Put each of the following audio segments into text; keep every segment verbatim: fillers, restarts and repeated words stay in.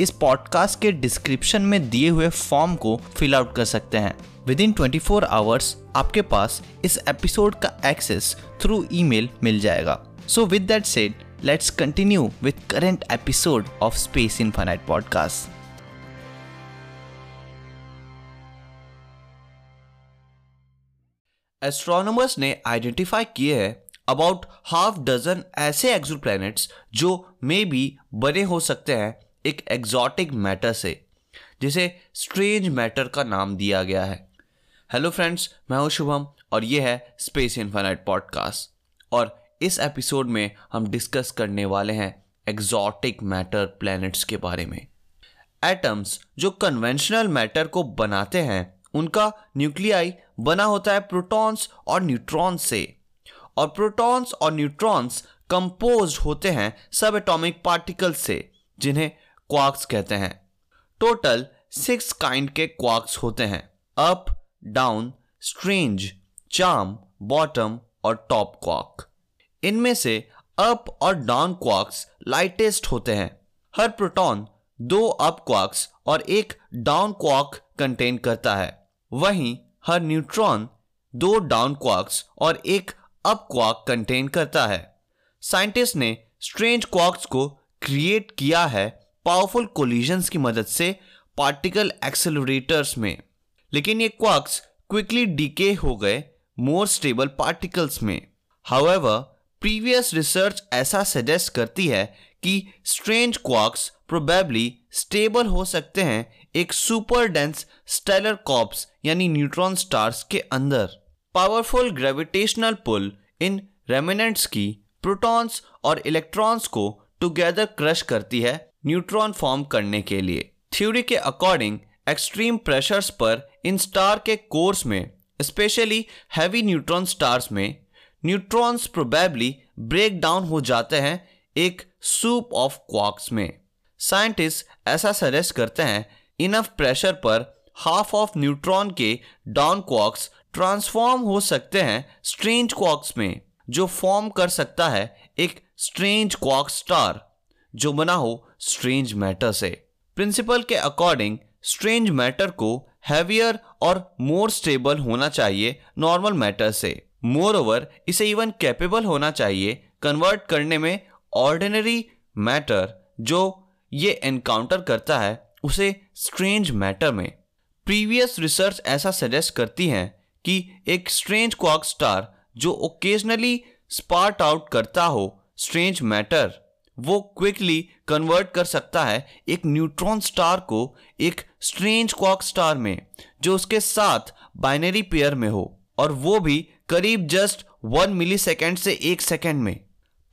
इस पॉडकास्ट के डिस्क्रिप्शन में दिए हुए फॉर्म को फिल आउट कर सकते हैं। विद इन चौबीस आवर्स आपके पास इस एपिसोड का एक्सेस थ्रू ईमेल मिल जाएगा। So with that said, let's continue with current episode of space infinite podcast. Astronomers ने आइडेंटिफाई किए हैं अबाउट हाफ डजन ऐसे एक्सोप्लैनेट्स जो मे बी बने हो सकते हैं एक एग्जॉटिक मैटर से, जिसे स्ट्रेंज मैटर का नाम दिया गया है। हेलो फ्रेंड्स, मैं हूं शुभम और ये है स्पेस इनफिनाइट पॉडकास्ट, और इस एपिसोड में हम डिस्कस करने वाले हैं एग्जॉटिक मैटर प्लैनेट्स के बारे में। एटम्स जो कन्वेंशनल मैटर को बनाते हैं उनका न्यूक्लियाई बना होता है प्रोटॉन्स और न्यूट्रॉन्स से, और प्रोटॉन्स और न्यूट्रॉन्स कंपोज्ड होते हैं सब एटॉमिक पार्टिकल्स से जिन्हें क्वार्क्स कहते हैं। टोटल सिक्स काइंड के क्वार्क्स होते हैं: up, down, strange, charm, bottom और टॉप क्वार्क। इनमें से अप और डाउन क्वार्क्स लाइटेस्ट होते हैं। हर प्रोटॉन दो अप क्वार्क्स और एक डाउन क्वार्क कंटेन करता है। वहीं हर न्यूट्रॉन दो डाउन क्वार्क्स और एक अप क्वार्क कंटेन करता है। साइंटिस्ट ने स्ट्रेंज क्वार्क्स को क्रिएट किया है पावरफुल कोलिजन्स की मदद से पार्टिकल एक्सेलरेटर्स में, लेकिन ये क्वार्क्स क्विकली डिके हो गए मोर स्टेबल पार्टिकल्स में। हाउएवर, प्रीवियस रिसर्च ऐसा सजेस्ट करती है कि स्ट्रेंज क्वार्क्स प्रोबेबली स्टेबल हो सकते हैं एक सुपर डेंस स्टेलर कॉर्प्स यानी न्यूट्रॉन स्टार्स के अंदर। पावरफुल ग्रेविटेशनल पुल इन रेमिनेंट्स की प्रोटॉन्स और इलेक्ट्रॉन्स को टुगेदर क्रश करती है न्यूट्रॉन फॉर्म करने के लिए। थ्योरी के अकॉर्डिंग एक्सट्रीम प्रेशर्स पर इन स्टार के कोर्स में, स्पेशली हैवी न्यूट्रॉन स्टार्स में, न्यूट्रॉन्स प्रोबेबली ब्रेक डाउन हो जाते हैं एक सूप ऑफ क्वार्क्स में। साइंटिस्ट ऐसा सजेस्ट करते हैं इनफ प्रेशर पर हाफ ऑफ न्यूट्रॉन के डाउन क्वार्क्स ट्रांसफॉर्म हो सकते हैं स्ट्रेंज क्वार्क्स में, जो फॉर्म कर सकता है एक स्ट्रेंज क्वार्क स्टार जो बना हो स्ट्रेंज मैटर से। प्रिंसिपल के अकॉर्डिंग स्ट्रेंज मैटर को हैवियर और मोर स्टेबल होना चाहिए नॉर्मल मैटर से। मोर ओवर, इसे इवन कैपेबल होना चाहिए कन्वर्ट करने में ऑर्डिनरी मैटर जो ये एनकाउंटर करता है उसे स्ट्रेंज मैटर में। प्रीवियस रिसर्च ऐसा सजेस्ट करती हैं कि एक स्ट्रेंज क्वार्क स्टार जो ओकेजनली स्पार्ट आउट करता हो स्ट्रेंज मैटर, वो क्विकली कन्वर्ट कर सकता है एक न्यूट्रॉन स्टार को एक स्ट्रेंज क्वार्क स्टार में जो उसके साथ बाइनरी पेयर में हो, और वो भी करीब जस्ट वन मिली सेकेंड से एक सेकेंड में।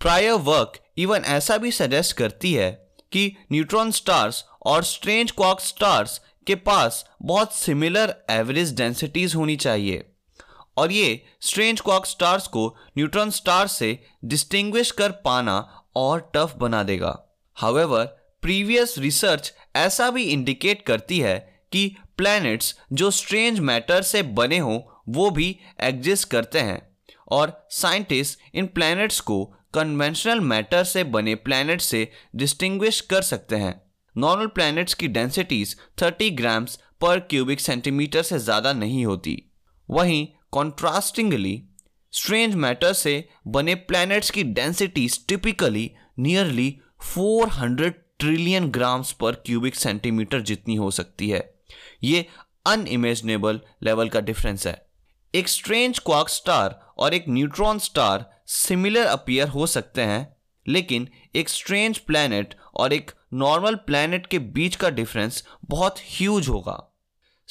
प्रायर वर्क इवन ऐसा भी सजेस्ट करती है कि न्यूट्रॉन स्टार्स और स्ट्रेंज क्वार्क स्टार्स के पास बहुत सिमिलर एवरेज डेंसिटीज होनी चाहिए, और ये स्ट्रेंज क्वार्क स्टार्स को न्यूट्रॉन स्टार से डिस्टिंग्विश कर पाना और टफ बना देगा। हाउएवर, प्रीवियस रिसर्च ऐसा भी इंडिकेट करती है कि प्लैनेट्स जो स्ट्रेंज मैटर से बने हों वो भी एग्जिस्ट करते हैं, और साइंटिस्ट इन प्लैनेट्स को कन्वेंशनल मैटर से बने प्लैनेट से डिस्टिंग्विश कर सकते हैं। नॉर्मल प्लैनेट्स की डेंसिटीज तीस ग्राम्स पर क्यूबिक सेंटीमीटर से ज़्यादा नहीं होती। वहीं कॉन्ट्रास्टिंगली, स्ट्रेंज मैटर से बने प्लैनेट्स की डेंसिटीज टिपिकली नियरली चार सौ ट्रिलियन ग्राम्स पर क्यूबिक सेंटीमीटर जितनी हो सकती है। ये अनइमेजिनेबल लेवल का डिफरेंस है। एक स्ट्रेंज क्वार्क स्टार और एक न्यूट्रॉन स्टार सिमिलर अपीयर हो सकते हैं, लेकिन एक स्ट्रेंज प्लैनेट और एक नॉर्मल प्लैनेट के बीच का डिफरेंस बहुत ह्यूज होगा।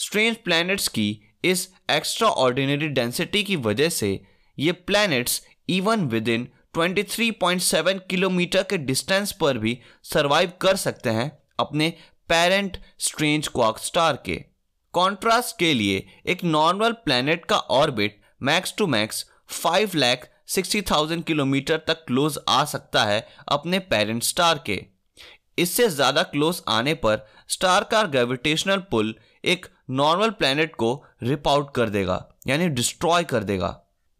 स्ट्रेंज प्लैनेट्स की इस एक्स्ट्रा ऑर्डिनरी डेंसिटी की वजह से ये प्लैनेट्स इवन विद इन तेईस पॉइंट सात किलोमीटर के डिस्टेंस पर भी सरवाइव कर सकते हैं अपने पेरेंट स्ट्रेंज क्वार्क स्टार के, कॉन्ट्रास्ट के लिए एक नॉर्मल प्लैनेट का orbit max to max five lakh sixty thousand kilometre तक क्लोज आ सकता है अपने पेरेंट स्टार के। इससे ज़्यादा क्लोज आने पर स्टार का ग्रेविटेशनल पुल एक नॉर्मल प्लैनेट को रिप आउट कर देगा, यानी डिस्ट्रॉय कर देगा।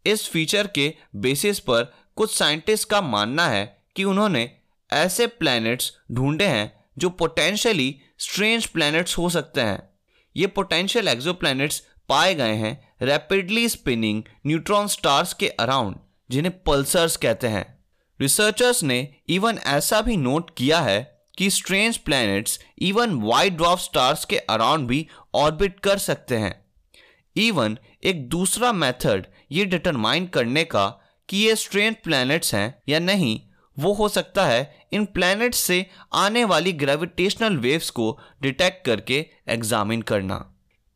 इस फीचर के बेसिस पर कुछ साइंटिस्ट का मानना है कि उन्होंने ऐसे प्लैनेट्स ढूंढे हैं जो पोटेंशियली स्ट्रेंज प्लैनेट्स हो सकते हैं। ये पोटेंशियल एक्सोप्लैनेट्स पाए गए हैं रैपिडली स्पिनिंग न्यूट्रॉन स्टार्स के अराउंड, जिन्हें पल्सर्स कहते हैं। रिसर्चर्स ने इवन ऐसा भी नोट किया है कि strange planets even white dwarf stars के अराउंड भी ऑर्बिट कर सकते हैं। इवन एक दूसरा मेथड ये डिटरमाइन करने का कि ये स्ट्रेंज प्लैनेट्स हैं या नहीं, वो हो सकता है इन प्लैनेट्स से आने वाली ग्रेविटेशनल वेव्स को डिटेक्ट करके एग्जामिन करना।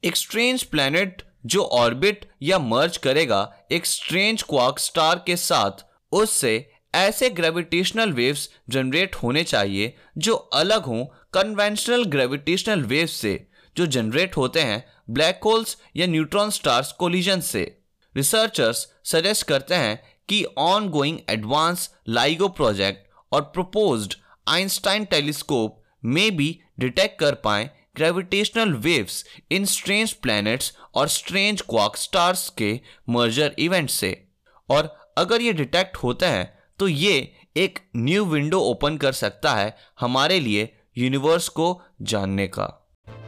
एक स्ट्रेंज प्लैनेट जो ऑर्बिट या मर्ज करेगा एक स्ट्रेंज क्वार्क स्टार के साथ, उससे ऐसे ग्रेविटेशनल वेव्स जनरेट होने चाहिए जो अलग हों कन्वेंशनल ग्रेविटेशनल वेव्स से जो जनरेट होते हैं ब्लैक होल्स या न्यूट्रॉन स्टार्स कोलिजन से। रिसर्चर्स सजेस्ट करते हैं कि ऑनगोइंग एडवांस लाइगो प्रोजेक्ट और प्रपोज्ड आइंस्टाइन टेलीस्कोप में भी डिटेक्ट कर पाएं ग्रेविटेशनल वेव्स इन स्ट्रेंज प्लैनेट्स और स्ट्रेंज क्वार्क स्टार्स के मर्जर इवेंट से, और अगर ये डिटेक्ट होते हैं तो ये एक न्यू विंडो ओपन कर सकता है हमारे लिए यूनिवर्स को जानने का।